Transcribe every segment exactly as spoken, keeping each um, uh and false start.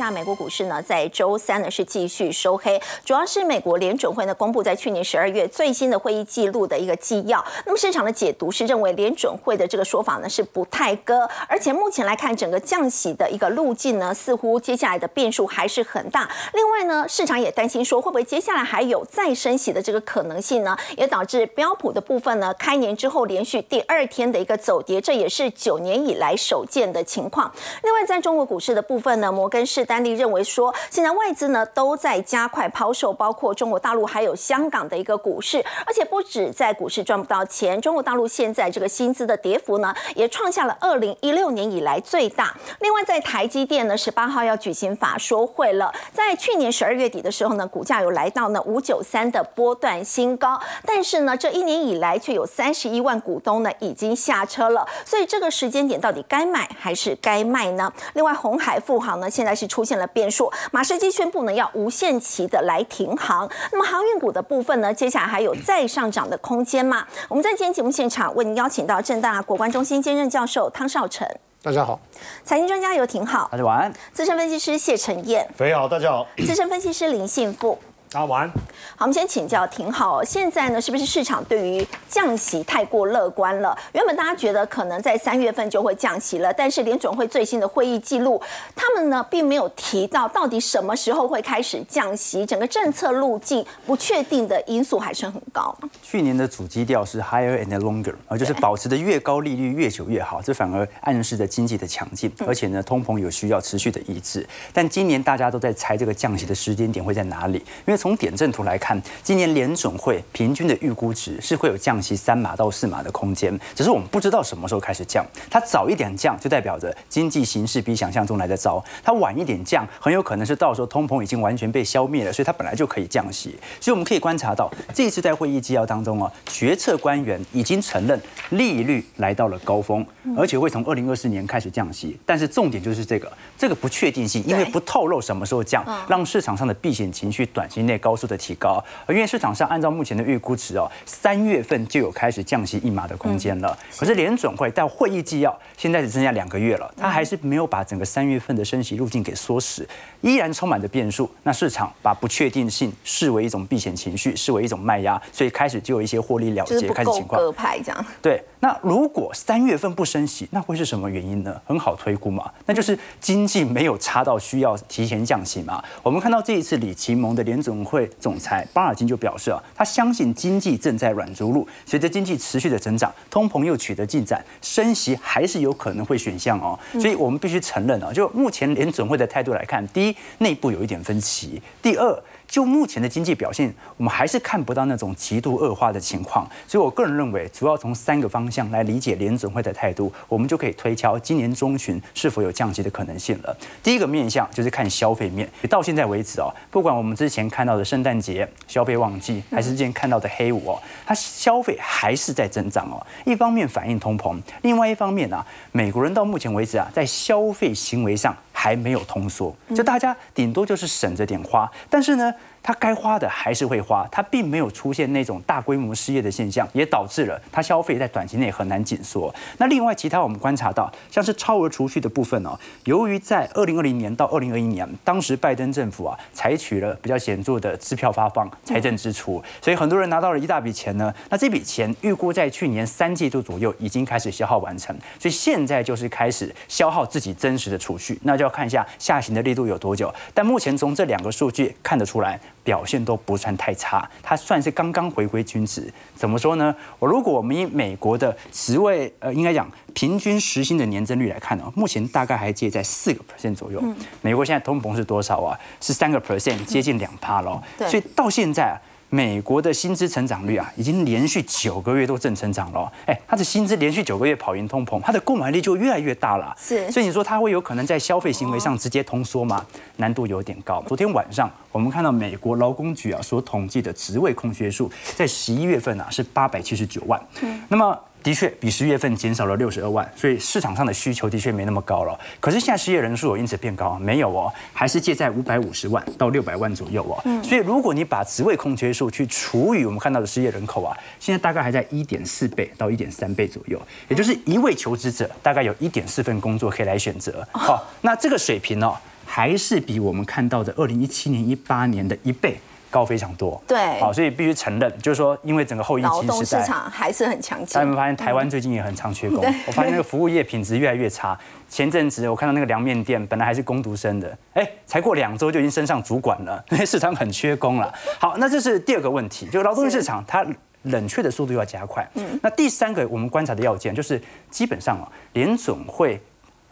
下美国股市呢，在周三呢是继续收黑，主要是美国联准会呢公布在去年十二月最新的会议记录的一个纪要。那么市场的解读是认为联准会的这个说法呢是不太割，而且目前来看整个降息的一个路径呢，似乎接下来的变数还是很大。另外呢，市场也担心说会不会接下来还有再升息的这个可能性呢，也导致标普的部分呢开年之后连续第二天的一个走跌，这也是九年以来首见的情况。另外在中国股市的部分呢，摩根士丹利认为说现在外资呢都在加快抛售，包括中国大陆还有香港的一个股市，而且不止在股市赚不到钱，中国大陆现在这个薪资的跌幅呢也创下了二零一六年以来最大。另外在台积电呢十八号要举行法说会了，在去年十二月底的时候呢，股价有来到呢五九三的波段新高，但是呢这一年以来却有三十一万股东呢已经下车了，所以这个时间点到底该买还是该卖呢？另外鸿海富航呢现在是出现了变数，马士基宣布呢要无限期的来停航。那么航运股的部分呢，接下来还有再上涨的空间吗？我们在今天节目现场为您邀请到政大国关中心兼任教授汤绍成。大家好。财经专家游庭皓，大家晚安。资深分析师谢晨彦，肥好，大家好。资深分析师林信富，大家晚安。好，我们先请教庭皓，现在呢是不是市场对于降息太过乐观了？原本大家觉得可能在三月份就会降息了，但是联准会最新的会议记录，他们呢并没有提到到底什么时候会开始降息，整个政策路径不确定的因素还是很高。去年的主基调是 higher and longer， 而就是保持的越高利率越久越好，这反而暗示着经济的强劲，而且呢通膨有需要持续的抑制。但今年大家都在猜这个降息的时间点会在哪里，因为从点阵图来看，今年联准会平均的预估值是会有降息三码到四码的空间，只是我们不知道什么时候开始降。它早一点降，就代表着经济形势比想象中来得糟；它晚一点降，很有可能是到时候通膨已经完全被消灭了，所以它本来就可以降息。所以我们可以观察到，这一次在会议纪要当中啊，决策官员已经承认利率来到了高峰，而且会从二零二四年开始降息。但是重点就是这个这个不确定性，因为不透露什么时候降，让市场上的避险情绪短期内高速的提高。因为市场上按照目前的预估值哦，三月份就有开始降息一码的空间了。可是联准会到会议纪要现在只剩下两个月了，它还是没有把整个三月份的升息路径给缩实，依然充满着变数。那市场把不确定性视为一种避险情绪，视为一种卖压，所以开始就有一些获利了结，开始情况。鸽派这样。对，那如果三月份不升息，那会是什么原因呢？很好推估嘛，那就是经济没有差到需要提前降息嘛。我们看到这一次李奇蒙的联准会总裁巴尔金就表示啊，他相信经济正在软着陆，随着经济持续的成长，通膨又取得进展，升息还是有可能会选项哦。所以我们必须承认啊，就目前联准会的态度来看，第一，内部有一点分歧；第二，就目前的经济表现，我们还是看不到那种极度恶化的情况。所以我个人认为，主要从三个方向来理解联准会的态度，我们就可以推敲今年中旬是否有降息的可能性了。第一个面向就是看消费面，到现在为止哦，不管我们之前看到的圣诞节消费旺季，还是之前看到的黑五哦，它消费还是在增长哦。一方面反映通膨，另外一方面啊，美国人到目前为止啊，在消费行为上还没有通缩，就大家顶多就是省着点花，但是呢，他该花的还是会花，他并没有出现那种大规模失业的现象，也导致了他消费在短期内很难紧缩。那另外，其他我们观察到，像是超额储蓄的部分哦，由于在二零二零年到二零二一年，当时拜登政府啊采取了比较显著的支票发放、财政支出，所以很多人拿到了一大笔钱呢。那这笔钱预估在去年三季度左右已经开始消耗完成，所以现在就是开始消耗自己真实的储蓄，那就要看一下下行的力度有多久。但目前从这两个数据看得出来，表现都不算太差，它算是刚刚回归均值。怎么说呢？我如果我们以美国的职位，呃，应该讲平均时薪的年增率来看哦，目前大概还介在四个 percent 左右。美国现在通膨是多少啊？是三个 percent， 接近两趴喽。所以到现在啊，美国的薪资成长率啊，已经连续九个月都正成长了。哎，它的薪资连续九个月跑赢通膨，它的购买力就越来越大了。是，所以你说它会有可能在消费行为上直接通缩吗？难度有点高。昨天晚上我们看到美国劳工局啊所统计的职位空缺数，在十一月份啊是八百七十九万。嗯，那么的确比十月份减少了六十二万，所以市场上的需求的确没那么高了。可是现在失业人数有因此变高没有哦？还是介在五百五十万到六百万左右哦。嗯、所以如果你把职位空缺数去除以我们看到的失业人口啊，现在大概还在一点四倍到一点三倍左右，也就是一位求职者大概有一点四份工作可以来选择。好、哦哦，那这个水平哦，还是比我们看到的二零一七年、一八年的一倍高非常多。对，好，所以必须承认，就是说，因为整个后疫情时代，劳动市场还是很强劲。大家有没有发现台湾最近也很常缺工？我发现那个服务业品质越来越差。前阵子我看到那个凉面店，本来还是工读生的，哎、欸，才过两周就已经升上主管了，那市场很缺工了。好，那这是第二个问题，就劳动市场它冷却的速度要加快。嗯，那第三个我们观察的要件就是，基本上啊，联总会。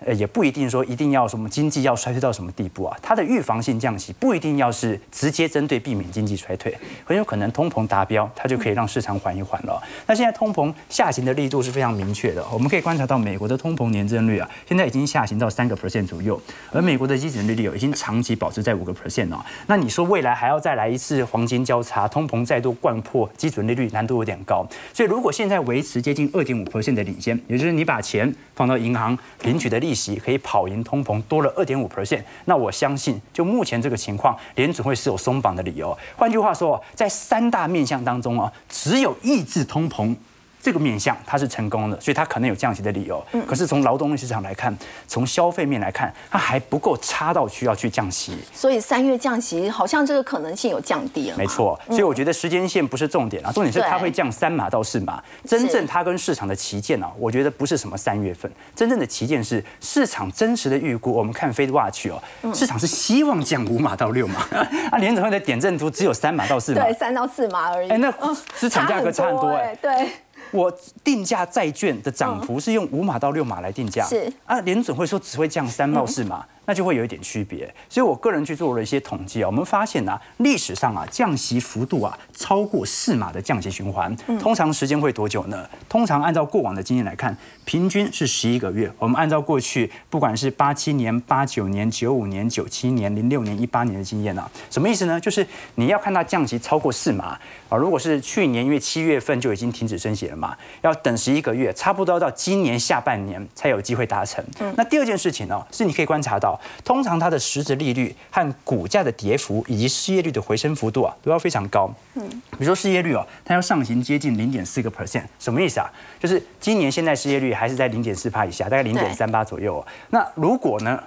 呃，也不一定说一定要什么经济要衰退到什么地步啊，它的预防性降息不一定要是直接针对避免经济衰退，很有可能通膨达标，它就可以让市场缓一缓了。那现在通膨下行的力度是非常明确的，我们可以观察到美国的通膨年增率啊，现在已经下行到三个 percent 左右，而美国的基准利率已经长期保持在五个 percent 哦。那你说未来还要再来一次黄金交叉，通膨再度灌破基准利率，难度有点高。所以如果现在维持接近二点五 percent 的领先，也就是你把钱放到银行领取的利率。利息可以跑赢通膨多了 百分之二点五， 那我相信就目前这个情况，联准会是有松绑的理由。换句话说，在三大面向当中啊，只有抑制通膨这个面向它是成功的，所以它可能有降息的理由。可是从劳动力市场来看，从消费面来看，它还不够差到需要去降息。所以三月降息好像这个可能性有降低了。没错，所以我觉得时间线不是重点啊，重点是它会降三码到四码。真正它跟市场的旗舰啊，我觉得不是什么三月份，真正的旗舰是市场真实的预估。我们看 Fed Watch 哦，市场是希望降五码到六码，啊，联准会的点阵图只有三码到四码，对，三到四码而已。哎，那资产价格差很多哎，对。我定价债券的涨幅是用五码到六码来定价，是啊，联准会说只会降三到四码，那就会有一点区别。所以我个人去做了一些统计啊，我们发现啊，历史上啊降息幅度啊超过四码的降息循环，通常时间会多久呢？通常按照过往的经验来看，平均是十一个月。我们按照过去不管是八七年、八九年、九五年、九七年、零六年、一八年的经验啊，什么意思呢？就是你要看它降息超过四码啊，如果是去年因为七月份就已经停止升息了。要等十一个月，差不多到今年下半年才有机会达成。那第二件事情呢，是你可以观察到，通常它的实质利率和股价的跌幅以及失业率的回升幅度啊，都要非常高。嗯，比如说失业率哦，它要上行接近零点四个 percent， 什么意思啊？就是今年现在失业率还是在零点四趴以下，大概零点三八左右。那如果呢？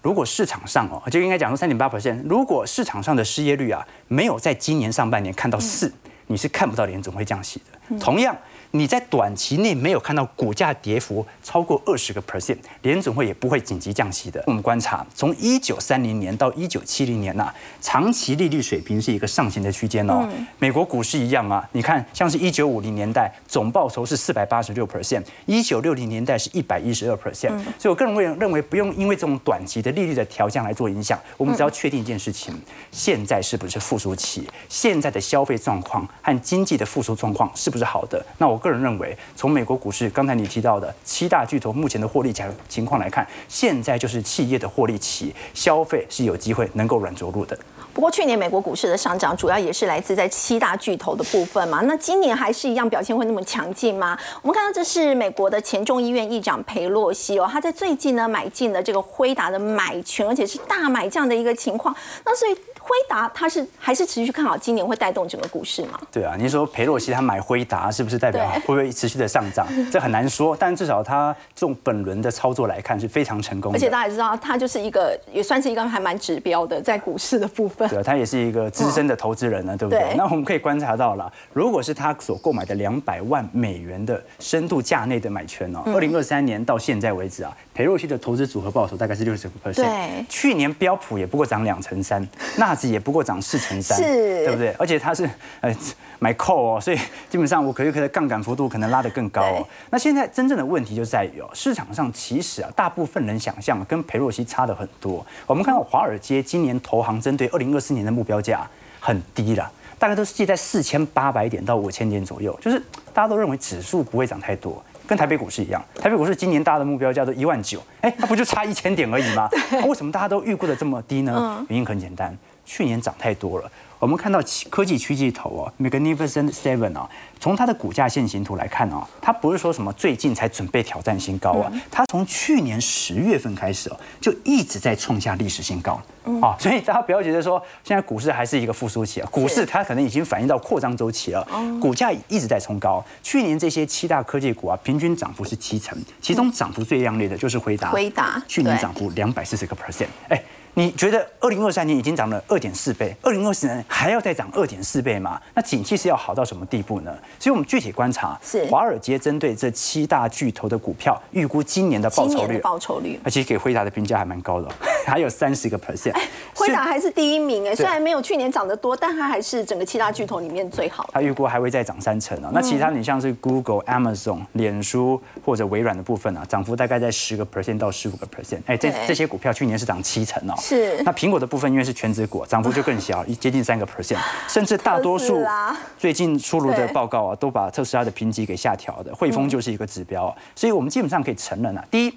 如果市场上哦，就应该讲说三点八 percent。如果市场上的失业率啊，没有在今年上半年看到四，你是看不到联总会降息的。同样。你在短期内没有看到股价跌幅超过二十个 percent， 联准会也不会紧急降息的。我们观察，从一九三零年到一九七零年呐、啊，长期利率水平是一个上行的区间哦。美国股市一样啊，你看，像是一九五零年代总报酬是四百八十六 percent， 一九六零年代是一百一十二 percent。所以我个人认为，不用因为这种短期的利率的调降来做影响。我们只要确定一件事情：现在是不是复苏期？现在的消费状况和经济的复苏状况是不是好的？那我。我个人认为，从美国股市刚才你提到的七大巨头目前的获利情况来看，现在就是企业的获利期，消费是有机会能够软着陆的。不过去年美国股市的上涨主要也是来自在七大巨头的部分嘛，那今年还是一样表现会那么强劲吗？我们看到这是美国的前众议院议长裴洛西哦，他在最近呢买进了这个辉达的买权，而且是大买这样的一个情况。那所以辉达他是还是持续看好今年会带动整个股市吗？对啊，你说裴洛西他买辉达是不是代表会不会持续的上涨？这很难说，但至少他这种本轮的操作来看是非常成功的。而且大家也知道，他就是一个也算是一个还蛮指标的在股市的部分。对，他也是一个资深的投资人呢，对不对？那我们可以观察到了，如果是他所购买的两百万美元的深度价内的买权哦，二零二三年到现在为止啊，裴洛西的投资组合报酬大概是六十五 percent， 去年标普也不过涨两成三，纳指也不过涨四成三，对不对？而且他是呃买 call 哦，所以基本上我可以可以杠杆幅度可能拉得更高哦。那现在真正的问题就在于哦，市场上其实啊，大部分人想象跟裴洛西差的很多。我们看到华尔街今年投行针对二零二四年的目标价很低了，大概都是记在四千八百点到五千点左右，就是大家都认为指数不会涨太多，跟台北股市一样。台北股市今年大家的目标价都一万九，哎，那不就差一千点而已吗？为什么大家都预估的这么低呢？原因很简单，去年涨太多了。我们看到科技区巨头哦 ，Magnificent Seven 啊，从它的股价线形图来看哦，它不是说什么最近才准备挑战新高啊，它从去年十月份开始哦，就一直在创下历史新高啊，所以大家不要觉得说现在股市还是一个复苏期啊，股市它可能已经反映到扩张周期了，股价一直在冲高。去年这些七大科技股啊，平均涨幅是七成，其中涨幅最亮丽的就是辉达，辉达去年涨幅两百四十个 percent， 哎。你觉得二零二三年已经涨了二点四倍，二零二四年还要再涨二点四倍吗？那景气是要好到什么地步呢？所以我们具体观察，是华尔街针对这七大巨头的股票预估今年的报酬率，报酬率，而且给辉达的评价还蛮高的，还有三十个 percent。辉达还是第一名哎，虽然没有去年涨得多，但它还是整个七大巨头里面最好的。它预估还会再涨三成啊。那其他你像是 Google、Amazon、脸书或者微软的部分啊，涨幅大概在十个 percent 到十五个 percent。哎，这这些股票去年是涨七成哦。是，那苹果的部分因为是全职股，涨幅就更小，接近三个 percent， 甚至大多数最近出炉的报告啊，都把特斯拉的评级给下调的。汇丰就是一个指标啊，所以我们基本上可以承认啊，第一，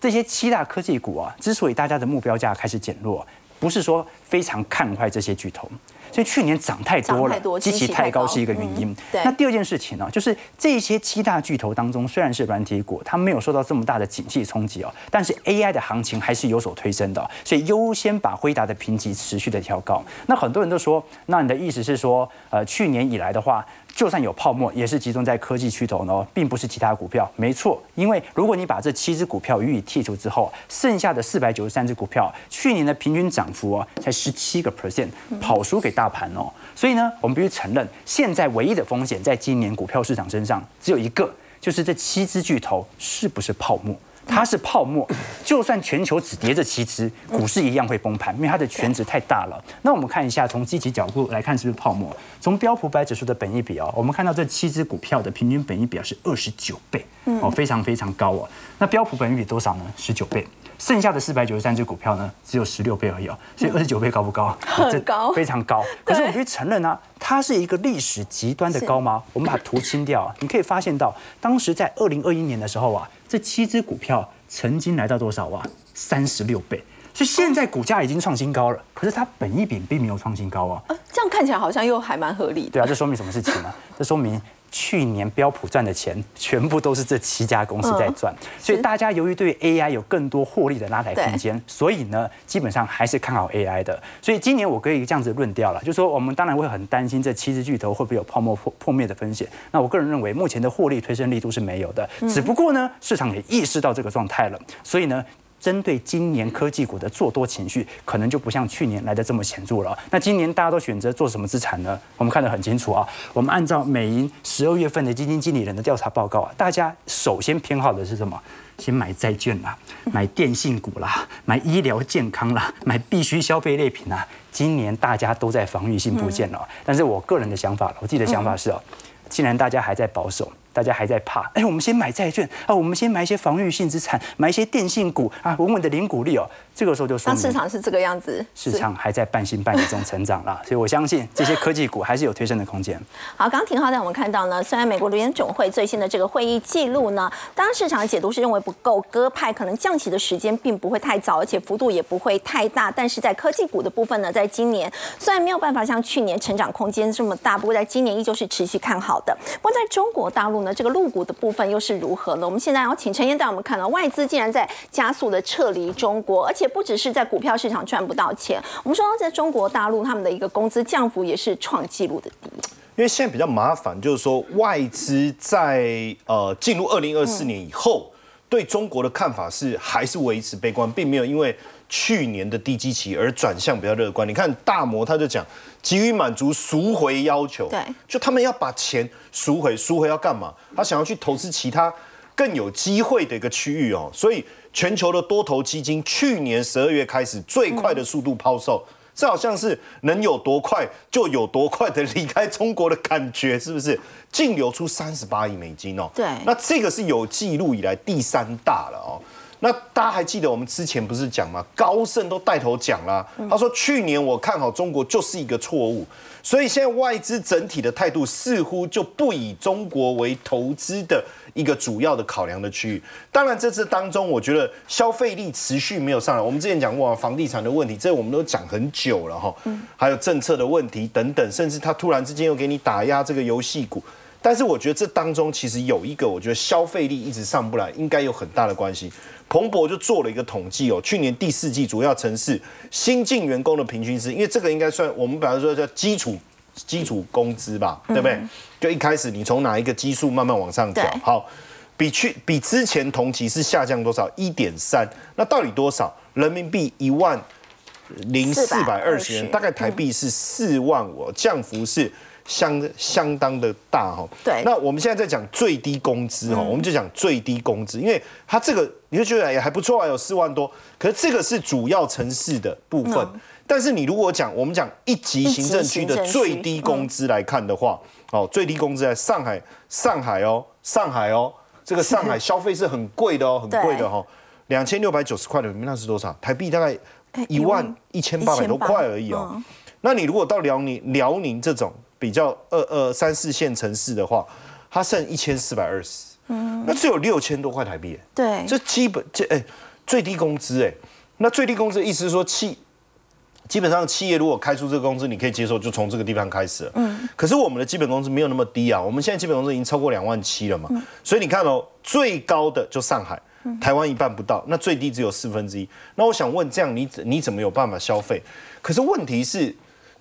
这些七大科技股啊，之所以大家的目标价开始减弱，不是说非常看坏这些巨头。所以去年涨太多了，基期太高是一个原因。那第二件事情呢，就是这些七大巨头当中，虽然是软体股，它没有受到这么大的景气冲击哦，但是 A I 的行情还是有所推升的，所以优先把辉达的评级持续的调高。那很多人都说，那你的意思是说，呃，去年以来的话，就算有泡沫，也是集中在科技巨头呢，并不是其他股票。没错，因为如果你把这七只股票予以剔除之后，剩下的四百九十三只股票，去年的平均涨幅哦，才十七个 percent， 跑输给大盘哦，所以呢，我们必须承认，现在唯一的风险在今年股票市场身上只有一个，就是这七只巨头是不是泡沫？它是泡沫，就算全球只跌这七只，股市一样会崩盘，因为它的权值太大了。那我们看一下，从基期角度来看，是不是泡沫？从标普百指数的本益比哦，我们看到这七只股票的平均本益比是二十九倍，哦，非常非常高哦。那标普本益比多少呢？十九倍。剩下的四百九十三只股票呢，只有十六倍而已哦，所以二十九倍高不高？很高，非常高。可是我们必须承认啊，它是一个历史极端的高吗？我们把图清掉，你可以发现到，当时在二零二一年的时候啊，这七只股票曾经来到多少啊？三十六倍。所以现在股价已经创新高了，可是它本益比并没有创新高啊。这样看起来好像又还蛮合理的。对啊，这说明什么事情呢？这说明，去年标普赚的钱，全部都是这七家公司在赚，所以大家由于对 A I 有更多获利的拉抬空间，所以呢，基本上还是看好 A I 的。所以今年我可以这样子论调了，就说我们当然会很担心这七只巨头会不会有泡沫破破灭的风险。那我个人认为，目前的获利推升力度是没有的，只不过呢，市场也意识到这个状态了，所以呢，针对今年科技股的做多情绪，可能就不像去年来的这么显著了。那今年大家都选择做什么资产呢？我们看得很清楚啊。我们按照美银十二月份的基金经理人的调查报告啊，大家首先偏好的是什么？先买债券啦，买电信股啦，买医疗健康啦，买必需消费类品啦。今年大家都在防御性部件了，但是我个人的想法，我自己的想法是哦，既然大家还在保守，大家还在怕，哎、欸，我们先买债券啊，我们先买一些防御性资产，买一些电信股啊，稳稳的零股利哦。这个时候就说明，市场是这个样子，市场还在半信半疑中成长啦，所以我相信这些科技股还是有推升的空间。好，刚刚廷皓带我们看到呢，虽然美国联准会最新的这个会议记录呢，当然市场解读是认为不够鸽派，可能降息的时间并不会太早，而且幅度也不会太大。但是在科技股的部分呢，在今年虽然没有办法像去年成长空间这么大，不过在今年依旧是持续看好的。不过在中国大陆呢，这个陆股的部分又是如何呢？我们现在要请陈燕带我们看到，外资竟然在加速的撤离中国，而且不只是在股票市场赚不到钱，我们说在中国大陆他们的一个工资降幅也是创纪录的低。因为现在比较麻烦，就是说外资在呃进入二零二四年以后，对中国的看法是还是维持悲观，并没有因为去年的低基期而转向比较乐观。你看大摩他就讲，急于满足赎回要求，对，就他们要把钱赎回，赎回要干嘛？他想要去投资其他更有机会的一个区域哦，所以全球的多头基金去年十二月开始最快的速度抛售，这好像是能有多快就有多快的离开中国的感觉，是不是？净流出三十八亿美金哦，对，那这个是有记录以来第三大了哦。那大家还记得我们之前不是讲吗？高盛都带头讲啦，他说去年我看好中国就是一个错误，所以现在外资整体的态度似乎就不以中国为投资的一个主要的考量的区域。当然，这次当中，我觉得消费力持续没有上来。我们之前讲过房地产的问题，这我们都讲很久了哈，还有政策的问题等等，甚至他突然之间又给你打压这个游戏股。但是我觉得这当中其实有一个，我觉得消费力一直上不来，应该有很大的关系。彭博就做了一个统计哦，去年第四季主要城市新进员工的平均值，因为这个应该算我们本来说叫基础。基础工资吧，对不对？就一开始你从哪一个基数慢慢往上走，好，比去比之前同期是下降多少？一点三，那到底多少？人民币一万零四百二十元，大概台币是四万五、哦，降幅是相相当的大哈、哦。对，那我们现在在讲最低工资哈、哦，我们就讲最低工资，因为它这个你会觉得也还不错啊，有四万多，可是这个是主要城市的部分。嗯、但是你如果讲我们讲一级行政区的最低工资来看的话，嗯、哦，最低工资在上海，上海哦，上海哦，这个上海消费是很贵的哦，很贵的哈、哦，两千六百九十块的，那是多少？台币大概。一万一千八百多块而已哦、喔。那你如果到辽宁、辽宁这种比较二二三四线城市的话，它剩一千四百二十，那只有六千多块台币、欸。对，这基本这哎、欸、最低工资哎、欸，那最低工资意思是说企基本上企业如果开出这个工资，你可以接受，就从这个地方开始了。嗯。可是我们的基本工资没有那么低啊，我们现在基本工资已经超过两万七了嘛，所以你看哦、喔，最高的就上海。台湾一半不到，那最低只有四分之一。那我想问，这样你你怎么有办法消费？可是问题是，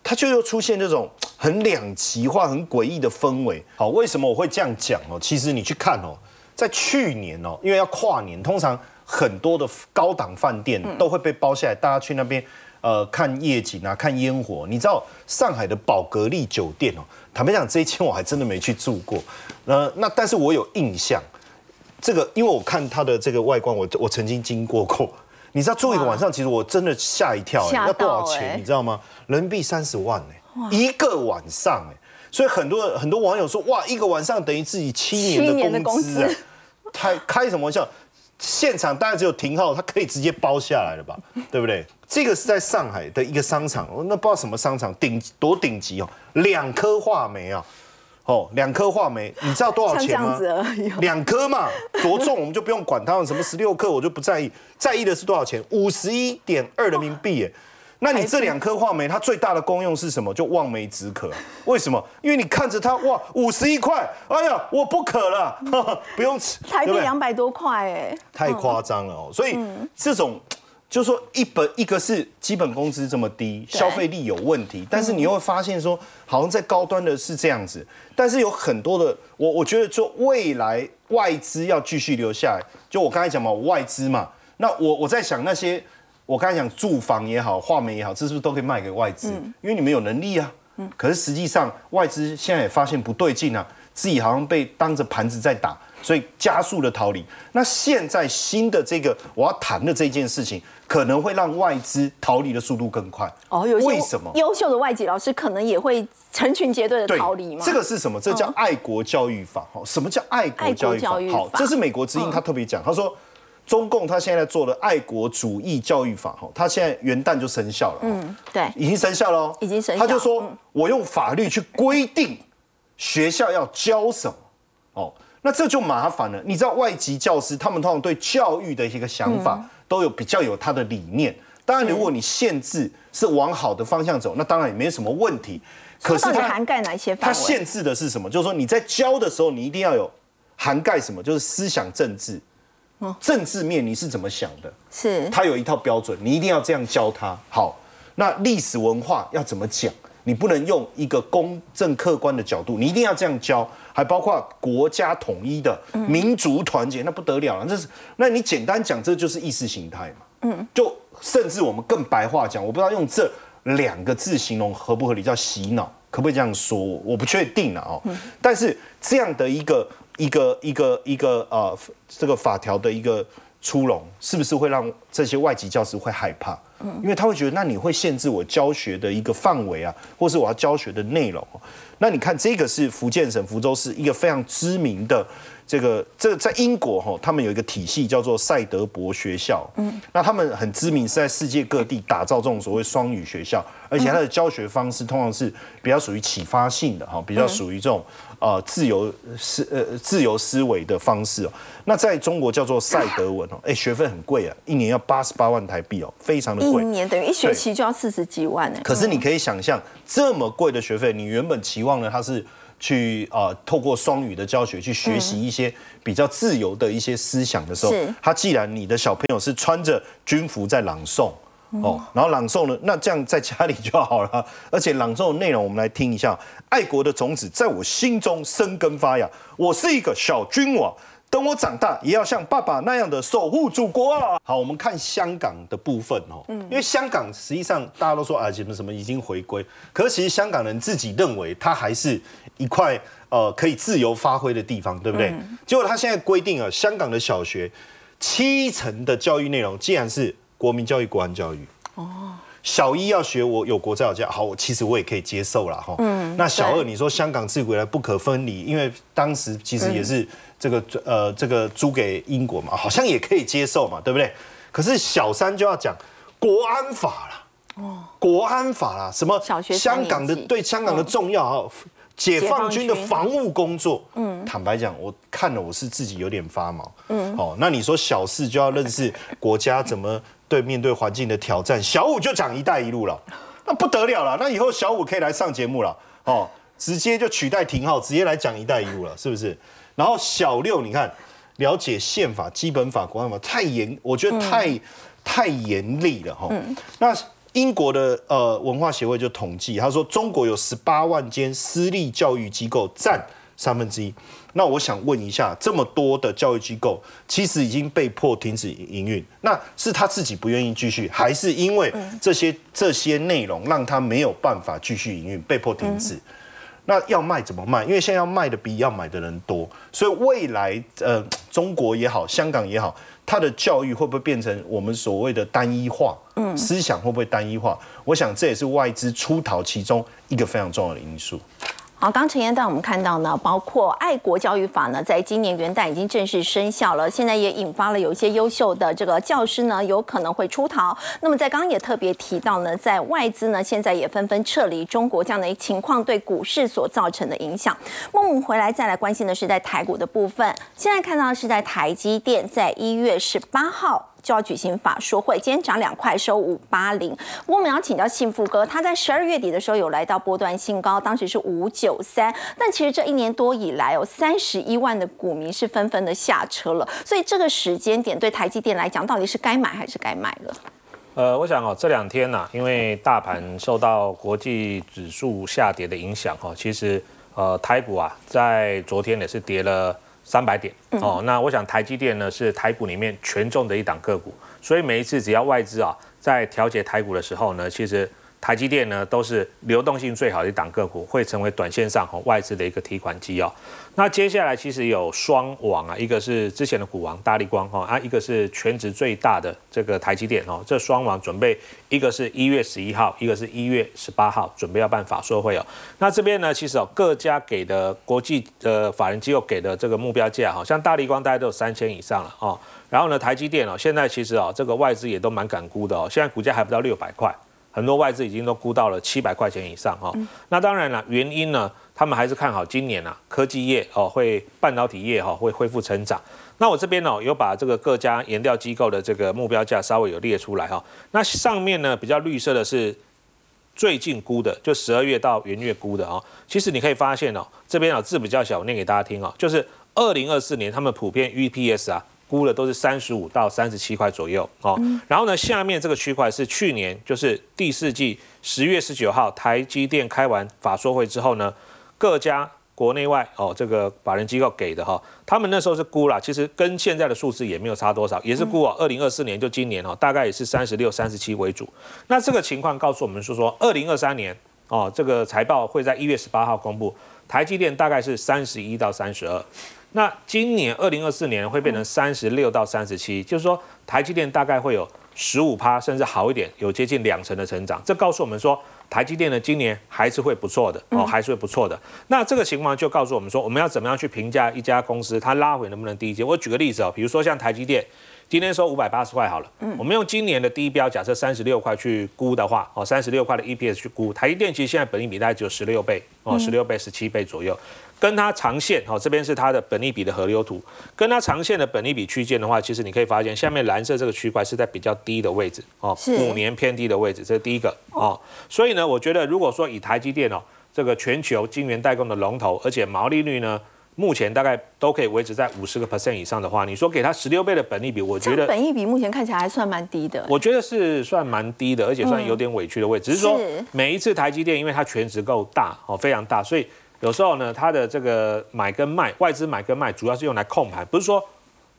它就又出现这种很两极化、很诡异的氛围。好，为什么我会这样讲哦？其实你去看哦，在去年哦，因为要跨年，通常很多的高档饭店都会被包下来，大家去那边呃看夜景啊、看烟火。你知道上海的宝格丽酒店哦，坦白讲，这一间我还真的没去住过。呃，那但是我有印象。这个，因为我看它的这个外观，我我曾经经过过。你知道住一个晚上，其实我真的吓一跳、欸，要多少钱？你知道吗？人民币三十万哎、欸，一个晚上哎、欸，所以很多很多网友说，哇，一个晚上等于自己七年的工资啊！开开什么玩笑？现场大概只有停靠，它可以直接包下来了吧？对不对？这个是在上海的一个商场，那不知道什么商场，顶多顶级哦，两颗话梅啊。哦，两颗话梅，你知道多少钱吗？两颗嘛，多重我们就不用管它，什么十六克我就不在意，在意的是多少钱？五十一点二人民币耶。那你这两颗话梅，它最大的功用是什么？就望梅止渴。为什么？因为你看着它，哇，五十一块，哎呀，我不渴了，呵呵不用吃。台币两百多块哎，太夸张了哦。所以这种就是说一本一个是基本工资这么低，消费力有问题，但是你又会发现说，好像在高端的是这样子，但是有很多的，我我觉得说未来外资要继续留下来，就我刚才讲嘛，外资嘛，那我我在想那些，我刚才讲住房也好，画眉也好，这是不是都可以卖给外资？因为你们有能力啊。可是实际上外资现在也发现不对劲啊，自己好像被当着盘子在打，所以加速的逃离。那现在新的这个我要谈的这件事情，可能会让外资逃离的速度更快。哦，有为什么优秀的外籍老师可能也会成群结队的逃离吗？这个是什么？这叫爱国教育法。好，什么叫爱国教育法？好，这是美国之音他特别讲，他说中共他现在做的爱国主义教育法，哈，他现在元旦就生效了。嗯，对，已经生效了哦，已经生效。他就说我用法律去规定学校要教什么，哦。那这就麻烦了，你知道外籍教师他们通常对教育的一个想法都有比较有他的理念。当然，如果你限制是往好的方向走，那当然也没什么问题。可是它涵盖哪些范围？它限制的是什么？就是说你在教的时候，你一定要有涵盖什么？就是思想政治，政治面你是怎么想的？是，它有一套标准，你一定要这样教他。好，那历史文化要怎么讲？你不能用一个公正客观的角度，你一定要这样教，还包括国家统一的民族团结，那不得了了。这是，那你简单讲，这就是意识形态嘛。嗯，就甚至我们更白话讲，我不知道用这两个字形容合不合理，叫洗脑，可不可以这样说？我不确定了哦。但是这样的一个一个一个一个呃，这个法条的一个出笼，是不是会让这些外籍教师会害怕？因为他会觉得，那你会限制我教学的一个范围啊，或是我要教学的内容。那你看，这个是福建省福州市一个非常知名的这个，这在英国哈，他们有一个体系叫做赛德伯学校。嗯，那他们很知名，是在世界各地打造这种所谓双语学校，而且它的教学方式通常是比较属于启发性的哈，比较属于这种呃自由思呃自由思维的方式哦。那在中国叫做赛德文哦，哎，学费很贵啊，一年要八十八万台币哦，非常的。一年等于一学期就要四十几万呢。可是你可以想象，这么贵的学费，你原本期望呢，他是去啊、呃，透过双语的教学去学习一些比较自由的一些思想的时候，他既然你的小朋友是穿着军服在朗诵哦，然后朗诵呢，那这样在家里就好了。而且朗诵的内容，我们来听一下：爱国的种子在我心中生根发芽，我是一个小君王。等我长大也要像爸爸那样的守护祖国啊！好，我们看香港的部分哦，嗯，因为香港实际上大家都说啊什么什么已经回归，可是其实香港人自己认为它还是一块呃可以自由发挥的地方，对不对？嗯、结果他现在规定啊，香港的小学七成的教育内容竟然是国民教育、国安教育哦。小一要学我有国在有家，好，其实我也可以接受啦。哈。嗯。那小二你说香港自古以来不可分离，因为当时其实也是这个、嗯、呃这个租给英国嘛，好像也可以接受嘛，对不对？可是小三就要讲国安法啦，哦，国安法啦，什么香港的对香港的重要，哦、解放军的防务工作，嗯，坦白讲，我看了我是自己有点发毛，嗯，哦，那你说小四就要认识国家怎么。对，面对环境的挑战，小五就讲"一带一路"了，那不得了了。那以后小五可以来上节目了，哦，直接就取代廷浩，直接来讲"一带一路"了，是不是？然后小六，你看了解宪法、基本法、国安法太严，我觉得太、嗯、太严厉了哈。嗯、那英国的呃文化协会就统计，他说中国有十八万间私立教育机构，占三分之一。那我想问一下，这么多的教育机构其实已经被迫停止营运，那是他自己不愿意继续，还是因为这些这些内容让他没有办法继续营运，被迫停止？嗯、那要卖怎么卖？因为现在要卖的比要买的人多，所以未来呃，中国也好，香港也好，它的教育会不会变成我们所谓的单一化？嗯，思想会不会单一化？我想这也是外资出逃其中一个非常重要的因素。好，刚陈彦带我们看到呢，包括爱国教育法呢，在今年元旦已经正式生效了，现在也引发了有一些优秀的这个教师呢，有可能会出逃。那么在刚刚也特别提到呢，在外资呢，现在也纷纷撤离中国，这样的情况对股市所造成的影响。那我们回来再来关心的是在台股的部分，现在看到的是在台积电在一月十八号。就要举行法说会，今天涨两块，收五八零。不过我们要请教幸福哥，他在十二月底的时候有来到波段新高，当时是五九三。但其实这一年多以来，有三十一万的股民是纷纷的下车了。所以这个时间点对台积电来讲，到底是该买还是该卖了？呃，我想哦，这两天呢、啊，因为大盘受到国际指数下跌的影响，哈，其实呃，台股啊，在昨天也是跌了。三百点哦，那我想台积电呢是台股里面权重的一档个股，所以每一次只要外资啊在调节台股的时候呢，其实台积电呢都是流动性最好的一档个股，会成为短线上哦外资的一个提款机哦。那接下来其实有双王啊，一个是之前的股王大立光哈啊，一个是全值最大的这个台积电哦，这双王准备一个是一月十一号，一个是一月十八号，准备要办法说会哦。那这边呢，其实哦各家给的国际呃法人机构给的这个目标价哈，像大立光大概都有三千以上了哦。然后呢，台积电哦，现在其实哦这个外资也都蛮敢估的哦，现在股价还不到六百块。很多外资已经都估到了七百块钱以上哈、哦，嗯、那当然了，原因呢，他们还是看好今年啊，科技业哦会半导体业哈、哦、会恢复成长。那我这边哦有把这个各家研调机构的这个目标价稍微有列出来哈、哦。那上面呢比较绿色的是最近估的，就十二月到元月估的哦。其实你可以发现哦，这边啊、哦、字比较小，我念给大家听哦，就是二零二四年他们普遍 E P S 啊。估的都是三十五到三十七块左右哦，然后呢，下面这个区块是去年，就是第四季十月十九号，台积电开完法说会之后呢，各家国内外哦，这个法人机构给的哈，他们那时候是估啦，其实跟现在的数字也没有差多少，也是估哦，二零二四年就今年哦，大概也是三十六、三十七为主。那这个情况告诉我们是说，二零二三年哦，这个财报会在一月十八号公布，台积电大概是三十一到三十二。那今年二零二四年会变成三十六到三十七，就是说台积电大概会有十五趴，甚至好一点，有接近两成的成长。这告诉我们说，台积电呢今年还是会不错的哦，还是会不错的。那这个情况就告诉我们说，我们要怎么样去评价一家公司，它拉回能不能低接？我举个例子哦，比如说像台积电，今天收五百八十块好了，我们用今年的低标假设三十六块去估的话，哦，三十六块的 E P S 去估，台积电其实现在本益比大概只有十六倍哦，十六倍、十七倍左右。跟它长线，好，这边是它的本益比的河流图。跟它长线的本益比区间的话，其实你可以发现，下面蓝色这个区块是在比较低的位置，哦，五年偏低的位置，这是第一个哦。所以呢，我觉得如果说以台积电哦，这个全球晶圆代工的龙头，而且毛利率呢，目前大概都可以维持在五十个 percent 以上的话，你说给它十六倍的本益比，我觉得本益比目前看起来还算蛮低的。我觉得是算蛮低的，而且算有点委屈的位置。只是说每一次台积电，因为它全值够大哦，非常大，所以。有时候呢，它的这个买跟卖，外资买跟卖，主要是用来控盘，不是说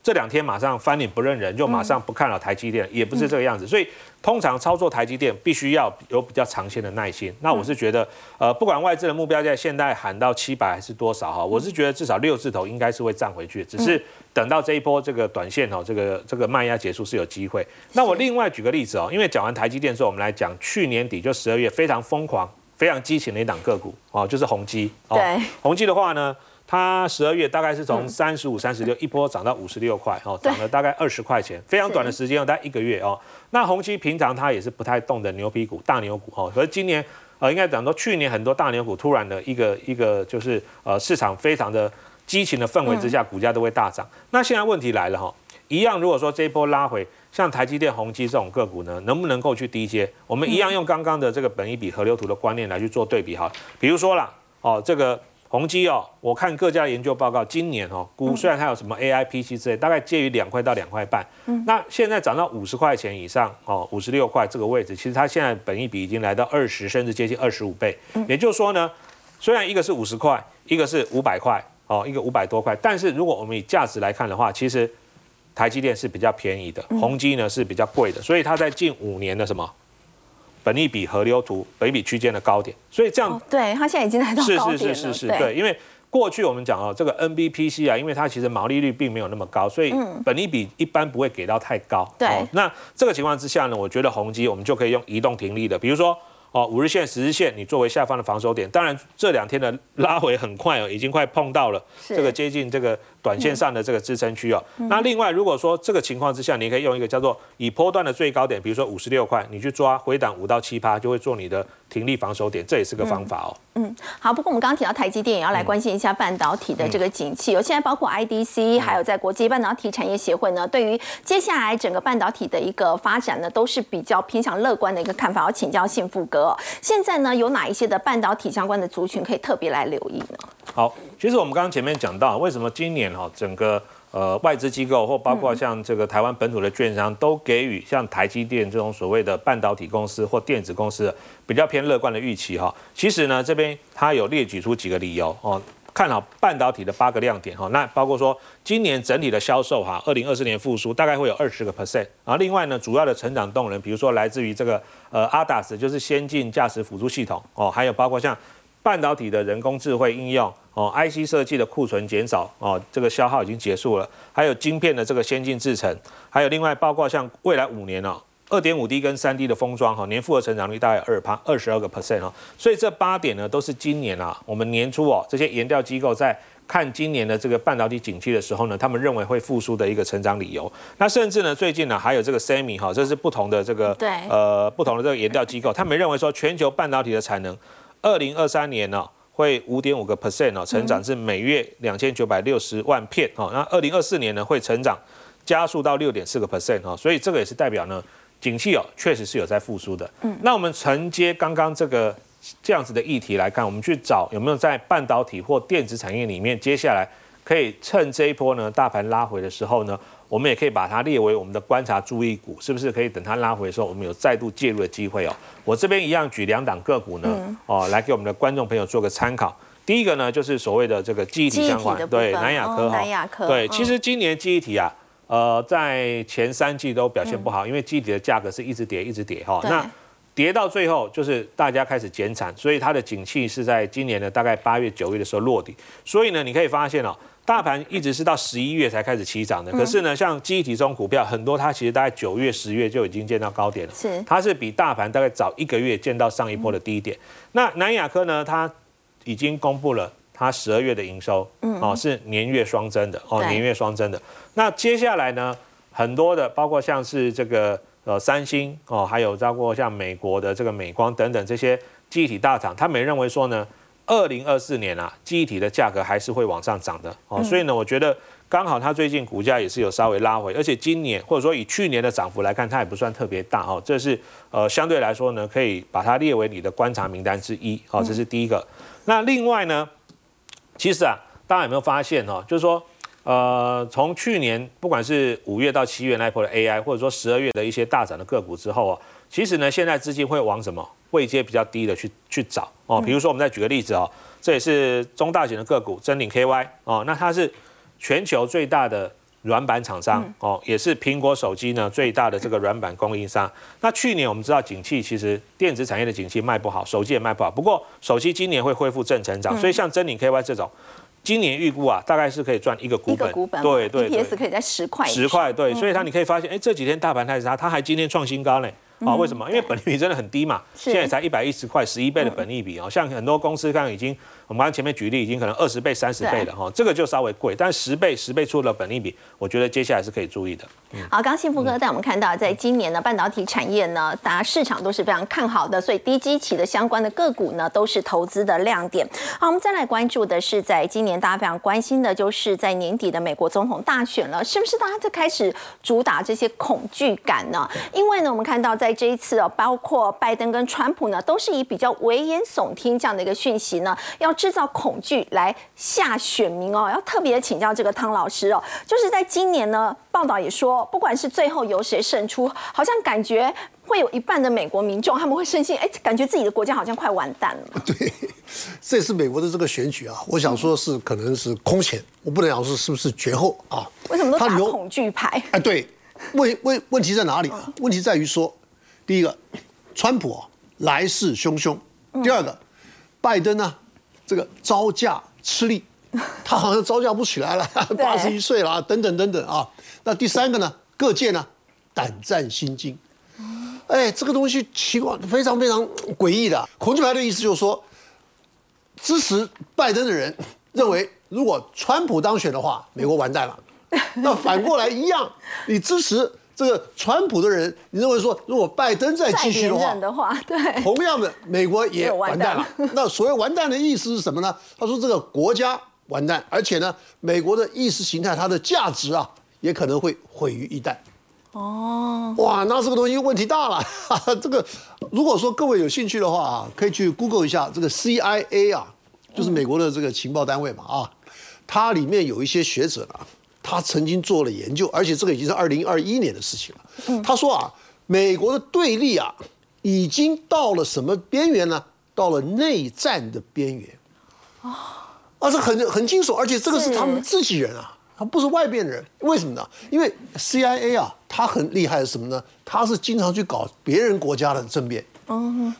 这两天马上翻脸不认人，就马上不看了台积电，也不是这个样子。所以通常操作台积电必须要有比较长线的耐心。那我是觉得，呃，不管外资的目标价现在喊到七百还是多少哈，我是觉得至少六字头应该是会站回去，只是等到这一波这个短线哦，这个这个卖压结束是有机会。那我另外举个例子哦，因为讲完台积电之后，我们来讲去年底就十二月非常疯狂。非常激情的一档个股哦，就是宏基。对，宏基的话呢，它十二月大概是从三十五、三十六一波涨到五十六块哦，涨了大概二十块钱，非常短的时间，大概一个月哦。那宏基平常它也是不太动的牛皮股、大牛股哦，可是今年呃，应该讲说去年很多大牛股突然的一个一个就是呃市场非常的激情的氛围之下，股价都会大涨。嗯、那现在问题来了哈，一样如果说这一波拉回。像台积电、宏基这种个股呢，能不能够去低接？我们一样用刚刚的这个本益比河流图的观念来去做对比哈。比如说啦，哦，这个宏基哦，我看各家研究报告，今年哦，股虽然它有什么 A I P C 之类，大概介于两块到两块半。嗯、那现在涨到五十块钱以上哦，五十六块这个位置，其实它现在本益比已经来到二十，甚至接近二十五倍。也就是说呢，虽然一个是五十块，一个是五百块哦，一个五百多块，但是如果我们以价值来看的话，其实。台积电是比较便宜的，宏基呢是比较贵的，所以它在近五年的什么本益比河流图、本益比区间的高点，所以这样、哦、对它现在已经来到高点了。是是是是是， 对, 对，因为过去我们讲哦，这个 N B P C 啊，因为它其实毛利率并没有那么高，所以本益比一般不会给到太高。对、嗯哦，那这个情况之下呢，我觉得宏基我们就可以用移动停利的，比如说。哦，五日线、十日线，你作为下方的防守点。当然，这两天的拉回很快哦，已经快碰到了这个接近这个短线上的这个支撑区哦。嗯、那另外，如果说这个情况之下，你可以用一个叫做以波段的最高点，比如说五十六块，你去抓回档五到七趴，就会做你的停利防守点，这也是个方法哦。嗯嗯，好。不过我们刚刚提到台积电，也要来关心一下半导体的这个景气。有、嗯、现在包括 I D C， 还有在国际半导体产业协会呢，对于接下来整个半导体的一个发展呢，都是比较偏向乐观的一个看法。要请教信富哥，现在呢有哪一些的半导体相关的族群可以特别来留意呢？好，其实我们刚刚前面讲到，为什么今年哈整个。呃，外资机构或包括像这个台湾本土的券商，都给予像台积电这种所谓的半导体公司或电子公司比较偏乐观的预期哈。其实呢，这边它有列举出几个理由哦，看好半导体的八个亮点哈。那包括说今年整体的销售哈，二零二四年复苏大概会有二十个 percent。然后另外呢，主要的成长动能，比如说来自于这个呃 A D A S， 就是先进驾驶辅助系统哦，还有包括像。半导体的人工智慧应用哦 ，I C 设计的库存减少哦，这个消耗已经结束了。还有晶片的这个先进制程，还有另外包括像未来五年哦，二点五 D 跟三 D 的封装哈，年复合成长率大概二趴二十二个 percent 哦。所以这八点呢，都是今年啊，我们年初哦，这些研调机构在看今年的这个半导体景气的时候呢，他们认为会复苏的一个成长理由。那甚至呢，最近呢，还有这个 Semi 哈，这是不同的这个呃不同的这个研调机构，他们认为说全球半导体的产能。二零二三年呢，会五点五个 percent 哦，成长至每月两千九百六十万片哦。那二零二四年呢，会成长加速到六点四个 percent 哦。所以这个也是代表呢，景气哦，确实是有在复苏的。嗯，那我们承接刚刚这个这样子的议题来看，我们去找有没有在半导体或电子产业里面，接下来可以趁这一波呢大盘拉回的时候呢。我们也可以把它列为我们的观察注意股，是不是可以等它拉回的时候，我们有再度介入的机会哦？我这边一样举两档个股呢，嗯、哦，来给我们的观众朋友做个参考。第一个呢，就是所谓的这个记忆体相关，对，南亚科哈，南亚科，对，其实今年记忆体啊，呃，在前三季都表现不好，嗯、因为记忆体的价格是一直跌，一直跌哈。那跌到最后，就是大家开始减产，所以它的景气是在今年的大概八月、九月的时候落底。所以呢，你可以发现哦，大盘一直是到十一月才开始起涨的。可是呢，像记忆体这种股票，很多它其实大概九月、十月就已经见到高点了。是，它是比大盘大概早一个月见到上一波的低点。那南亚科呢，它已经公布了它十二月的营收，哦，是年月双增的，哦，年月双增的。那接下来呢，很多的包括像是这个。呃，三星哦，还有包括像美国的这个美光等等这些记忆体大厂，他们也认为说呢，二零二四年啊，记忆体的价格还是会往上涨的哦。嗯、所以呢，我觉得刚好它最近股价也是有稍微拉回，而且今年或者说以去年的涨幅来看，它也不算特别大哦。这是呃相对来说呢，可以把它列为你的观察名单之一哦。这是第一个。嗯、那另外呢，其实啊，大家有没有发现哦，就是说。呃，从去年不管是五月到七月那一波的 A I， 或者说十二月的一些大涨的个股之后啊，其实呢，现在资金会往什么位阶比较低的去去找哦。比如说，我们再举个例子哦，这也是中大型的个股臻鼎 K Y 哦，那它是全球最大的软板厂商哦，也是苹果手机呢最大的这个软板供应商。那去年我们知道景气，其实电子产业的景气卖不好，手机也卖不好。不过手机今年会恢复正成长，所以像臻鼎 K Y 这种，今年预估啊大概是可以赚一个股本，对对 ，E P S 可以在十块，十块对。所以它你可以发现，哎，这几天大盘太差，它还今天创新高呢。啊、哦，为什么？因为本益比真的很低嘛，现在才一百一十块，十一倍的本益比啊、哦，像很多公司看已经，我们刚才前面举例已经可能二十倍、三十倍了哈、哦，这个就稍微贵，但十倍、十倍出的本益比，我觉得接下来是可以注意的。嗯、好，刚幸福哥带我们看到，在今年呢，半导体产业呢，大家市场都是非常看好的，所以低基期的相关的个股呢，都是投资的亮点。好，我们再来关注的是，在今年大家非常关心的就是在年底的美国总统大选了，是不是大家在开始主打这些恐惧感呢？因为呢，我们看到在在这一次包括拜登跟川普呢，都是以比较危言耸听这样的一个讯息呢，要制造恐惧来吓选民哦。要特别请教这个汤老师哦，就是在今年呢，报道也说，不管是最后由谁胜出，好像感觉会有一半的美国民众他们会深信，哎，感觉自己的国家好像快完蛋了。对，这次美国的这个选举啊，我想说是可能是空前，我不能讲说是不是绝后啊。为什么都打恐惧牌？哎，对，问问问题在哪里啊？问题在于说，第一个，川普啊来势汹汹；第二个，拜登呢、啊，这个招架吃力，他好像招架不起来了，八十一岁了，等等等等啊。那第三个呢，各界呢胆战心惊。哎，这个东西奇怪，非常非常诡异的、啊。恐惧牌的意思就是说，支持拜登的人认为，如果川普当选的话，美国完蛋了。那反过来一样，你支持这个川普的人，你认为说，如果拜登再继续的话，的话对，同样的，美国也完蛋了。那所谓完蛋的意思是什么呢？他说这个国家完蛋，而且呢，美国的意识形态它的价值啊，也可能会毁于一旦。哦，哇，那这个东西问题大了。这个如果说各位有兴趣的话啊，可以去 Google 一下这个 C I A 啊，就是美国的这个情报单位嘛啊，它里面有一些学者呢。他曾经做了研究，而且这个已经是二零二一年的事情了。他说啊，美国的对立啊，已经到了什么边缘呢？到了内战的边缘。啊，啊，这很很惊悚，而且这个是他们自己人啊，他不是外边的人。为什么呢？因为 C I A 啊，他很厉害是什么呢？他是经常去搞别人国家的政变，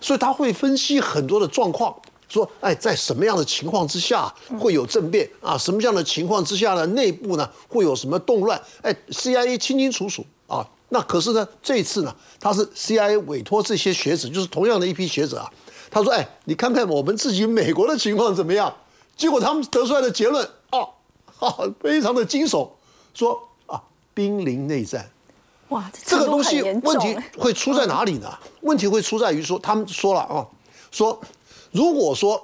所以他会分析很多的状况。说，哎，在什么样的情况之下会有政变啊？什么样的情况之下呢？内部呢会有什么动乱？哎 ，C I A 清清楚楚啊。那可是呢，这一次呢，他是 C I A 委托这些学者，就是同样的一批学者啊。他说，哎，你看看我们自己美国的情况怎么样？结果他们得出来的结论，哦，啊，非常的惊悚，说啊，濒临内战。哇，这个东西问题会出在哪里呢？问题会出在于说，他们说了啊，说。如果说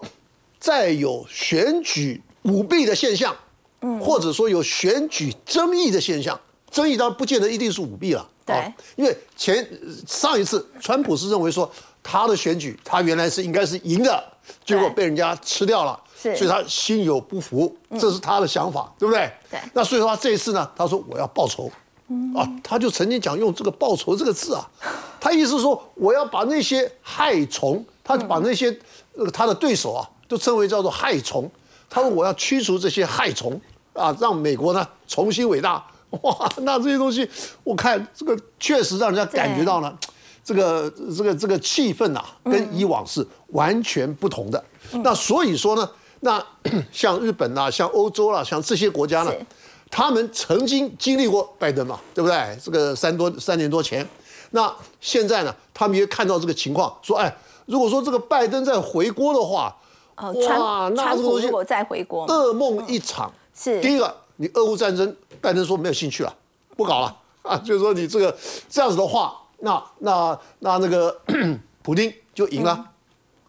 再有选举舞弊的现象，或者说有选举争议的现象，争议当然不见得一定是舞弊了，对，啊、因为前上一次川普是认为说他的选举他原来是应该是赢的，结果被人家吃掉了，所以他心有不服，这是他的想法，对不对？对。那所以说他这一次呢，他说我要报仇，啊，他就曾经讲用这个报仇这个字啊，他意思是说我要把那些害虫，他把那些。他的对手啊，都称为叫做害虫。他说我要驱除这些害虫啊，让美国呢重新伟大。哇，那这些东西，我看这个确实让人家感觉到呢，这个这个这个气氛呐、啊，跟以往是完全不同的。嗯、那所以说呢，那像日本啦、啊，像欧洲啦、啊，像这些国家呢，他们曾经经历过拜登嘛，对不对？这个三多三年多前，那现在呢，他们也看到这个情况，说哎。如果说这个拜登再回国的话，呃、哇，那这个东西如果再回国，噩梦一场。嗯、是第一个，你俄乌战争，拜登说没有兴趣了，不搞了啊，就是说你这个这样子的话，那那那那个普丁就赢了、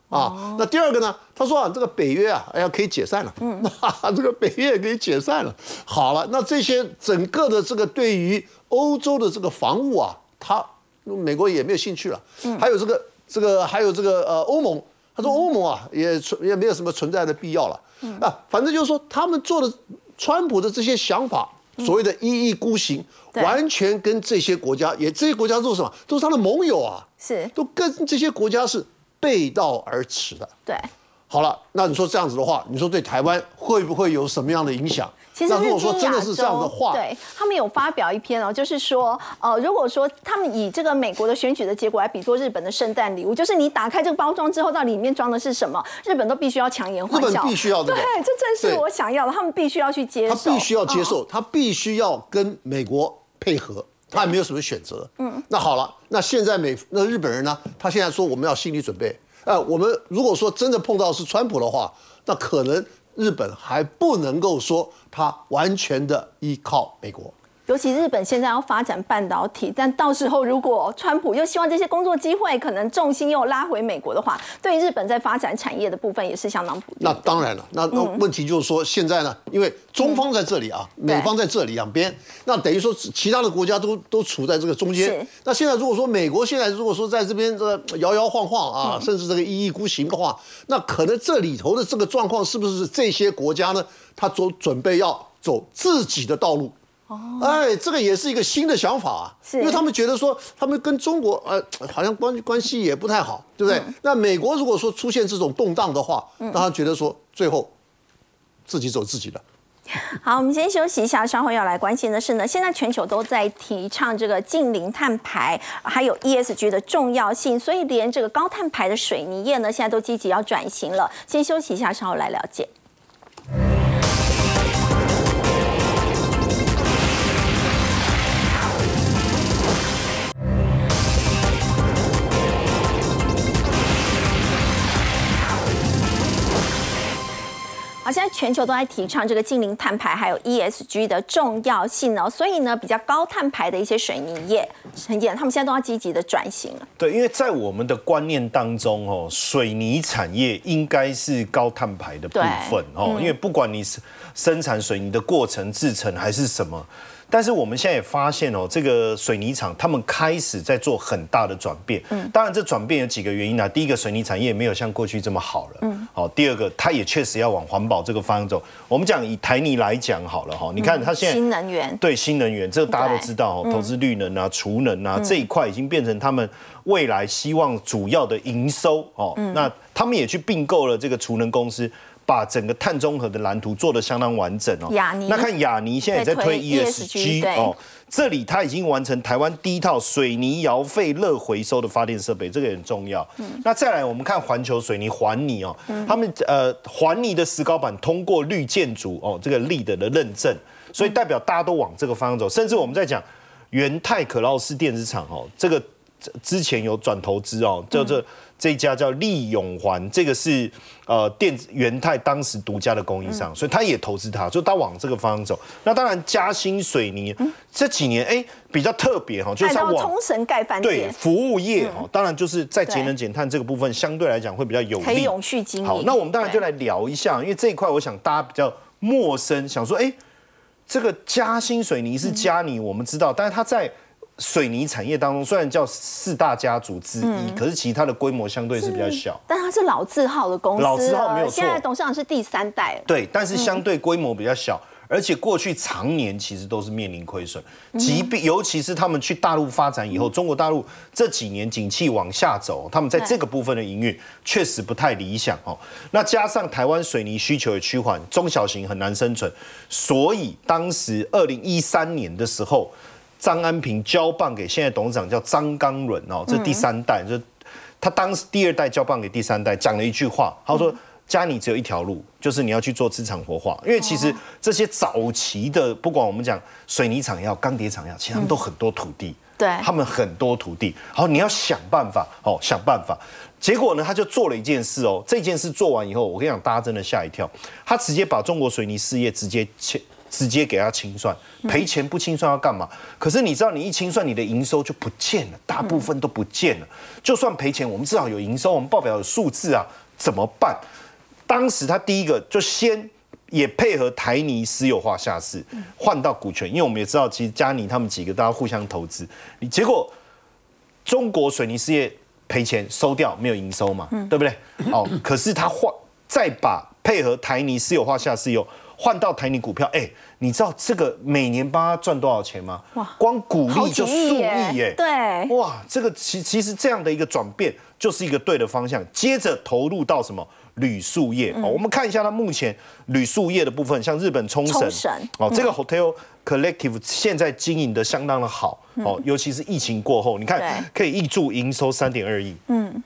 嗯、啊。哦、那第二个呢，他说啊，这个北约啊，哎呀可以解散了，嗯、那这个北约也可以解散了。好了，那这些整个的这个对于欧洲的这个防务啊，他美国也没有兴趣了。嗯、还有这个。这个还有这个呃欧盟，他说欧盟啊也也没有什么存在的必要了啊，反正就是说他们做的川普的这些想法，所谓的一意孤行，完全跟这些国家也这些国家做什么，都是他的盟友啊，是都跟这些国家是背道而驰的。对，好了，那你说这样子的话，你说对台湾会不会有什么样的影响？其实如果说真的是这样的话，对他们有发表一篇哦，就是说，呃，如果说他们以这个美国的选举的结果来比作日本的圣诞礼物，就是你打开这个包装之后，到里面装的是什么，日本都必须要强颜欢笑，日本必须要、這個、对，这正是我想要的，他们必须要去接受，他必须要接受，哦、他必须要跟美国配合，他也没有什么选择。嗯，那好了，那现在美那日本人呢，他现在说我们要心理准备，呃，我们如果说真的碰到是川普的话，那可能日本还不能够说它完全的依靠美国，尤其日本现在要发展半导体，但到时候如果川普又希望这些工作机会可能重心又拉回美国的话，对日本在发展产业的部分也是相当不利。那当然了，那问题就是说现在呢，因为中方在这里啊，嗯、美方在这里两边，那等于说其他的国家都都处在这个中间。那现在如果说美国现在如果说在这边这摇摇晃晃啊，嗯、甚至这个一意孤行的话，那可能这里头的这个状况是不是这些国家呢，他准准备要走自己的道路？哎，这个也是一个新的想法啊，因为他们觉得说，他们跟中国呃好像关关系也不太好，对不对？嗯、那美国如果说出现这种动荡的话，那他觉得说最后自己走自己的。好，我们先休息一下，稍后要来关心的是呢，现在全球都在提倡这个近零碳排，还有 E S G 的重要性，所以连这个高碳排的水泥业呢，现在都积极要转型了。先休息一下，稍后来了解。好，现在全球都在提倡这个近零碳排还有 E S G 的重要性哦，所以呢，比较高碳排的一些水泥业，很简单，他们现在都要积极的转型了。对，因为在我们的观念当中哦，水泥产业应该是高碳排的部分哦，嗯、因为不管你生产水泥的过程、制成还是什么。但是我们现在也发现哦，这个水泥厂他们开始在做很大的转变。嗯，当然这转变有几个原因啊。第一个，水泥产业没有像过去这么好了。嗯，好。第二个，它也确实要往环保这个方向走。我们讲以台泥来讲好了哈，你看它现在新能源，对新能源，这个大家都知道哦，投资绿能啊、储能啊这一块已经变成他们未来希望主要的营收哦。那他们也去并购了这个储能公司。把整个碳中和的蓝图做得相当完整哦。雅尼，那看雅尼现在也在推 E S G 哦，这里他已经完成台湾第一套水泥窑废热回收的发电设备，这个也很重要。嗯、那再来我们看环球水泥环泥哦，嗯、他们呃环泥的石膏板通过绿建筑哦这个 L E E D 的认证，所以代表大家都往这个方向走。甚至我们在讲元泰可烙式电子厂哦，这个之前有转投资哦，叫做。嗯这一家叫利永环，这个是呃电元泰当时独家的供应商，所以他也投资它，所以他往这个方向走。那当然，嘉兴水泥这几年哎、欸、比较特别哈，就是它往冲绳盖饭店对服务业哦，当然就是在节能减碳这个部分相对来讲会比较有利，可以永续经营。好，那我们当然就来聊一下，因为这一块我想大家比较陌生，想说哎、欸，这个嘉兴水泥是嘉泥，我们知道，但是它在。水泥产业当中，虽然叫四大家族之一，嗯、可是其他的规模相对是比较小。但它是老字号的公司，老字号没有错。现在董事长是第三代了。对，但是相对规模比较小，嗯、而且过去常年其实都是面临亏损，即便尤其是他们去大陆发展以后，嗯、中国大陆这几年景气往下走，他们在这个部分的营运确实不太理想哦。那加上台湾水泥需求也趋缓，中小型很难生存，所以当时二零一三年的时候。张安平交棒给现在董事长叫张刚伦哦，这第三代，就他当时第二代交棒给第三代，讲了一句话，他说：“嘉泥只有一条路，就是你要去做资产活化，因为其实这些早期的，不管我们讲水泥厂也好，钢铁厂也好，其实他们都很多土地，对，他们很多土地，好，你要想办法，哦，想办法。”结果呢，他就做了一件事哦，这件事做完以后，我跟你讲，大家真的吓一跳，他直接把中国水泥事业直接切。直接给他清算，赔钱不清算要干嘛？可是你知道，你一清算，你的营收就不见了，大部分都不见了。就算赔钱，我们至少有营收，我们报表有数字啊，怎么办？当时他第一个就先也配合台泥私有化下市，换到股权，因为我们也知道，其实嘉泥他们几个大家互相投资，结果中国水泥事业赔钱收掉，没有营收嘛，对不对？哦，可是他换再把配合台泥私有化下市又。换到台泥股票，哎、欸，你知道这个每年帮他赚多少钱吗？哇，光股利就数亿哎，对，哇，这个其其实这样的一个转变就是一个对的方向。接着投入到什么旅宿业、嗯哦、我们看一下它目前旅宿业的部分，像日本冲绳，冲绳、哦、这个 Hotel Collective 现在经营的相当的好、嗯哦、尤其是疫情过后，你看可以挹注营收 三点二亿。嗯，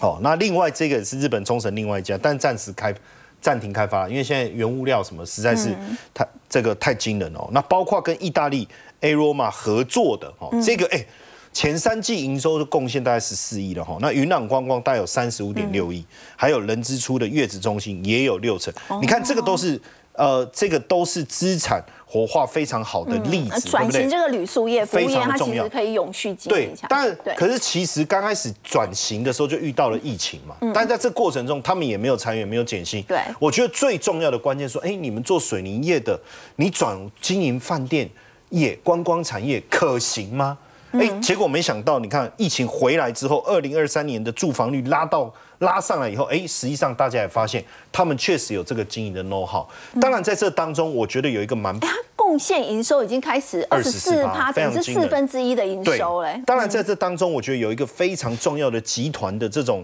好、哦，那另外这个是日本冲绳另外一家，但暂时开。暂停开发，因为现在原物料什么实在是太、嗯、这个太惊人哦。那包括跟意大利 Aroma 合作的哦，嗯、这个哎、欸、前三季营收的贡献大概十四亿了哈。那云朗观光大概有 三十五点六亿，嗯、还有人之初的月子中心也有六成。哦、你看这个都是呃这个都是资产活化非常好的例子，转、嗯、型这个旅宿业服务业它其实可以永续经营。对，但可是其实刚开始转型的时候就遇到了疫情嘛，嗯、但在这过程中他们也没有裁员，没有减薪。对，我觉得最重要的关键说，哎、欸，你们做水泥业的，你转经营饭店业、观光产业可行吗？哎、欸，结果没想到，你看疫情回来之后，二零二三年的住房率拉到拉上来以后，哎、欸，实际上大家也发现他们确实有这个经营的 know how。当然，在这当中，我觉得有一个蛮、欸、贡献营收已经开始二十四趴，等于是四分之一的营收嘞。当然，在这当中，我觉得有一个非常重要的集团的这种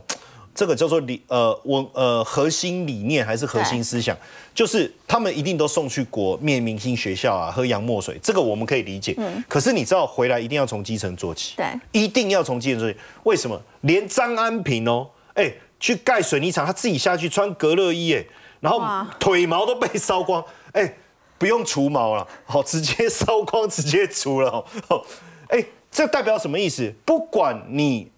这个叫做理呃我呃核心理念还是核心思想，就是他们一定都送去国面明星学校啊，喝洋墨水，这个我们可以理解。嗯、可是你知道回来一定要从基层做起，对，一定要从基层做起。为什么？连张安平哦、喔，哎、欸，去盖水泥厂，他自己下去穿隔热衣、欸，哎，然后腿毛都被烧光，哎、欸，不用除毛了，好，直接烧光，直接除了，哦，哎、欸，这代表什么意思？不管你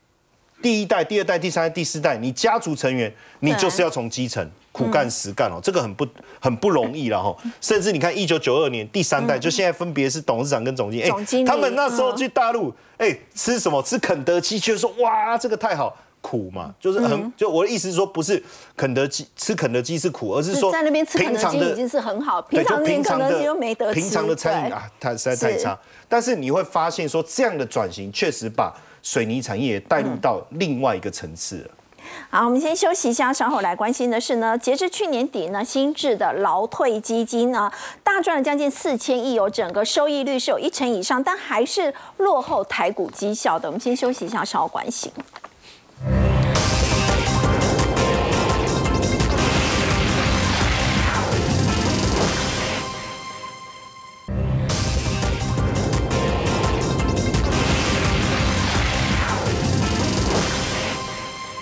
第一代、第二代、第三代、第四代，你家族成员，你就是要从基层。苦干实干哦，这个很不很不容易了哈。甚至你看一九九二年第三代，就现在分别是董事长跟总经理，哎，他们那时候去大陆，哎，吃什么？吃肯德基，就说哇，这个太好，苦嘛，就是很就我的意思是说，不是肯德基吃肯德基是苦，而是说在那边吃肯德基已经是很好，平常连肯德基都没得吃，平常的餐饮啊，它实在太差。但是你会发现说，这样的转型确实把水泥产业带入到另外一个层次了。好，我们先休息一下，稍后来关心的是呢，截至去年底呢，新制的劳退基金呢，大赚了将近四千亿，有整个收益率是有一成以上，但还是落后台股绩效的。我们先休息一下，稍后关心。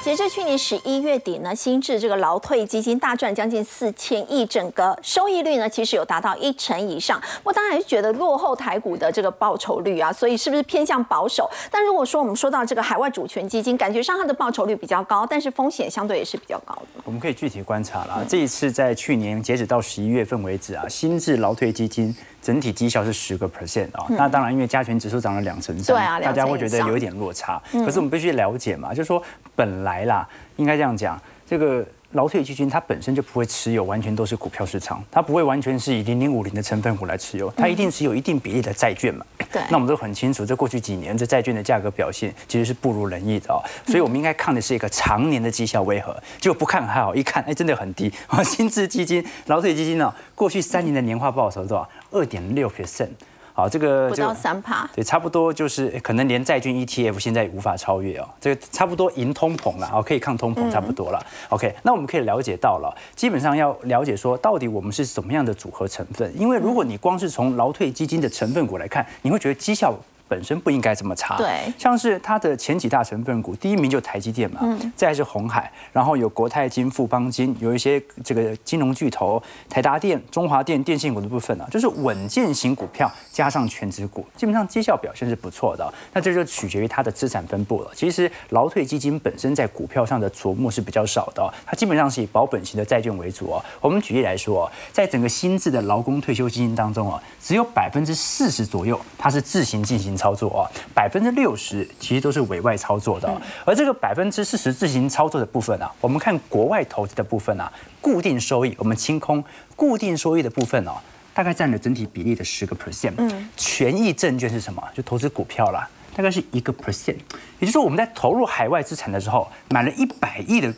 截至去年十一月底呢，新制这个劳退基金大赚将近四千亿，整个收益率呢其实有达到一成以上。我当然是觉得落后台股的这个报酬率啊，所以是不是偏向保守？但如果说我们说到这个海外主权基金，感觉上它的报酬率比较高，但是风险相对也是比较高的。我们可以具体观察啦，这一次在去年截止到十一月份为止啊，新制劳退基金整体绩效是十个 percent 啊，那当然因为加权指数涨了两成三，对啊，大家会觉得有一点落差。可是我们必须了解嘛，就是说本来啦，应该这样讲，这个劳退基金它本身就不会持有完全都是股票市场，它不会完全是以零零五零的成分股来持有，它一定持有一定比例的债券嘛。对，那我们都很清楚，这过去几年这债券的价格表现其实是不如人意的哦，所以我们应该看的是一个常年的绩效为何，就不看还好，一看哎、欸、真的很低啊。新制基金、劳退基金呢、哦，过去三年的年化报酬多少？二点六 percent。好，这个不到三趴，对，差不多就是可能连债券 E T F 现在也无法超越哦，这个差不多赢通膨了，哦，可以抗通膨差不多了。OK， 那我们可以了解到了，基本上要了解说到底我们是什么样的组合成分，因为如果你光是从劳退基金的成分股来看，你会觉得绩效本身不应该这么差，对，像是它的前几大成分股，第一名就台积电嘛，嗯，再来是鸿海，然后有国泰金、富邦金，有一些这个金融巨头，台达电、中华电、电信股的部分啊，就是稳健型股票加上全指股，基本上绩效表现是不错的。那这就取决于它的资产分布了。其实劳退基金本身在股票上的琢磨是比较少的，它基本上是以保本型的债券为主哦。我们举例来说，在整个新制的劳工退休基金当中啊，只有百分之四十左右它是自行进行操作啊，百分之六十其实都是委外操作的，而这个百分之四十自行操作的部分啊，我们看国外投资的部分啊，固定收益我们清空，固定收益的部分哦、啊，大概占了整体比例的十个 percent， 嗯，权益证券是什么？就投资股票啦，大概是一个 percent， 也就是说我们在投入海外资产的时候，买了一百亿的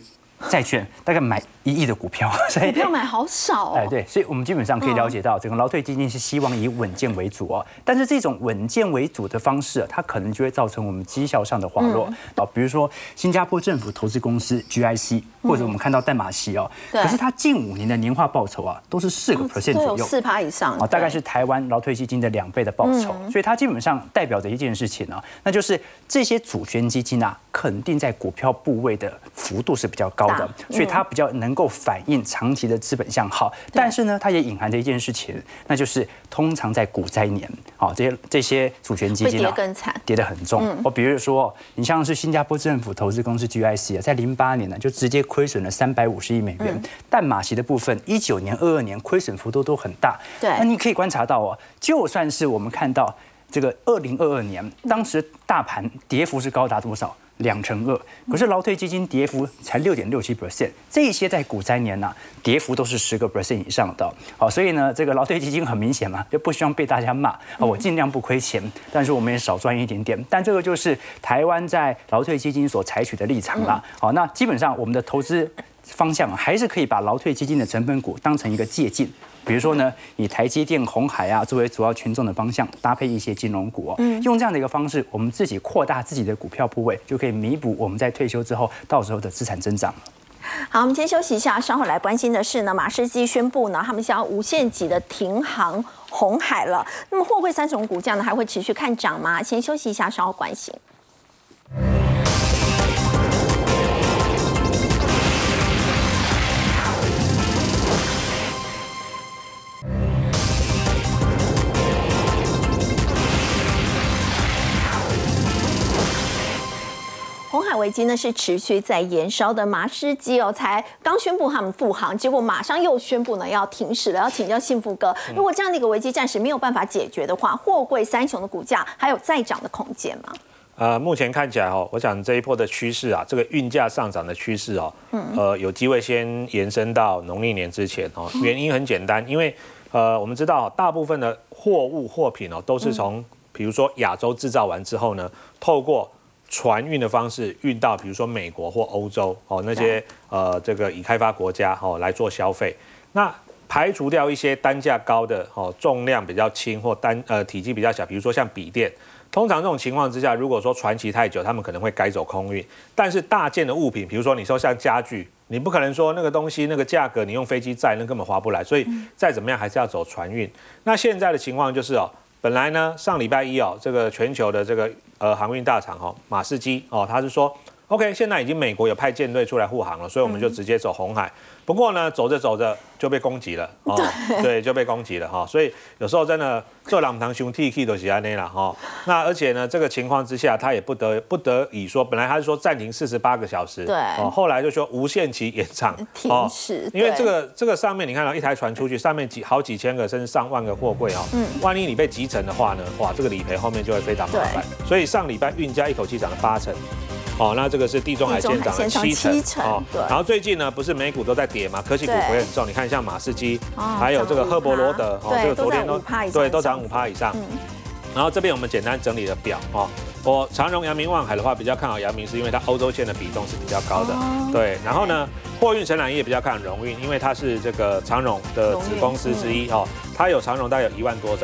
债券，大概买。一亿的股票，所以股票买好少、哦。哎，对，所以我们基本上可以了解到，整个劳退基金是希望以稳健为主哦，但是这种稳健为主的方式、啊，它可能就会造成我们绩效上的滑落。啊，比如说新加坡政府投资公司 G I C， 或者我们看到淡马锡哦，可是它近五年的年化报酬啊，都是四个 percent 左右，四趴以上，大概是台湾劳退基金的两倍的报酬。所以它基本上代表着一件事情呢、啊，那就是这些主权基金啊，肯定在股票部位的幅度是比较高的，所以它比较能够反映长期的资本向好。但是呢，它也隐含着一件事情，那就是通常在股灾年，啊，这些这些主权基金啊，跌得很重。我比如说，你像是新加坡政府投资公司 G I C 啊，在零八年呢就直接亏损了三百五十亿美元。淡马锡的部分，一九年、二二年亏损幅度都很大。对，那你可以观察到哦，就算是我们看到这个二零二二年，当时大盘跌幅是高达多少？两成二，可是劳退基金跌幅才六点六七 percent， 这些在股灾年呐、啊，跌幅都是十个 percent 以上的。好，所以呢，这个劳退基金很明显嘛，就不希望被大家骂。我尽量不亏钱，但是我们也少赚一点点。但这个就是台湾在劳退基金所采取的立场啦。好，那基本上我们的投资方向还是可以把劳退基金的成分股当成一个借鉴。比如说呢，以台积电、鸿海啊作为主要群众的方向，搭配一些金融股哦，用这样的一个方式，我们自己扩大自己的股票部位，就可以弥补我们在退休之后到时候的资产增长。好，我们先休息一下，稍后来关心的是呢，马士基宣布呢，他们想要无限期的停航鸿海了。那么，货柜三雄股价呢还会持续看涨吗？先休息一下，稍后关心。鸿海危机呢是持续在延烧的，马士基哦才刚宣布他们复航，结果马上又宣布呢要停驶了。要请教幸福哥，如果这样的一个危机暂时没有办法解决的话，货柜三雄的股价还有再涨的空间吗？呃，目前看起来哦，我想这一波的趋势啊，这个运价上涨的趋势哦，呃，有机会先延伸到农历年之前哦。原因很简单，因为呃我们知道大部分的货物货品哦都是从比如说亚洲制造完之后呢，透过船运的方式运到，比如说美国或欧洲哦，那些呃这个已开发国家哦来做消费。那排除掉一些单价高的哦，重量比较轻或单呃体积比较小，比如说像笔电。通常这种情况之下，如果说船期太久，他们可能会改走空运。但是大件的物品，比如说你说像家具，你不可能说那个东西那个价格你用飞机载那根本划不来，所以再怎么样还是要走船运。那现在的情况就是哦，本来呢上礼拜一哦，这个全球的这个。呃，航运大厂哦，马士基哦，他是说 ，OK， 现在已经美国有派舰队出来护航了，所以我们就直接走红海。不过呢，走着走着就被攻击了哦，对，就被攻击了哈、哦。所以有时候真的做两堂兄弟 K 都是安内了哈。那而且呢，这个情况之下，他也不得不得已说，本来他是说暂停四十八个小时，对、哦，后来就说无限期延长停止、哦，因为这个这个上面你看到一台船出去，上面几好几千个甚至上万个货柜哦，嗯，万一你被集成的话呢，哇，这个理赔后面就会非常麻烦。所以上礼拜运价一口气涨了八成。哦，那这个是地中海先涨了七成哦，然后最近呢，不是美股都在跌嘛，科技股回很重，你看像马士基，还有这个赫伯罗德，哦，这个昨天都对都涨五趴以上。然后这边我们简单整理了表哦，我长荣、阳明、万海的话比较看好阳明，是因为它欧洲线的比重是比较高的，对。然后呢，货运承揽业比较看好荣运，因为它是这个长荣的子公司之一哦，它有长荣大概有一万多张，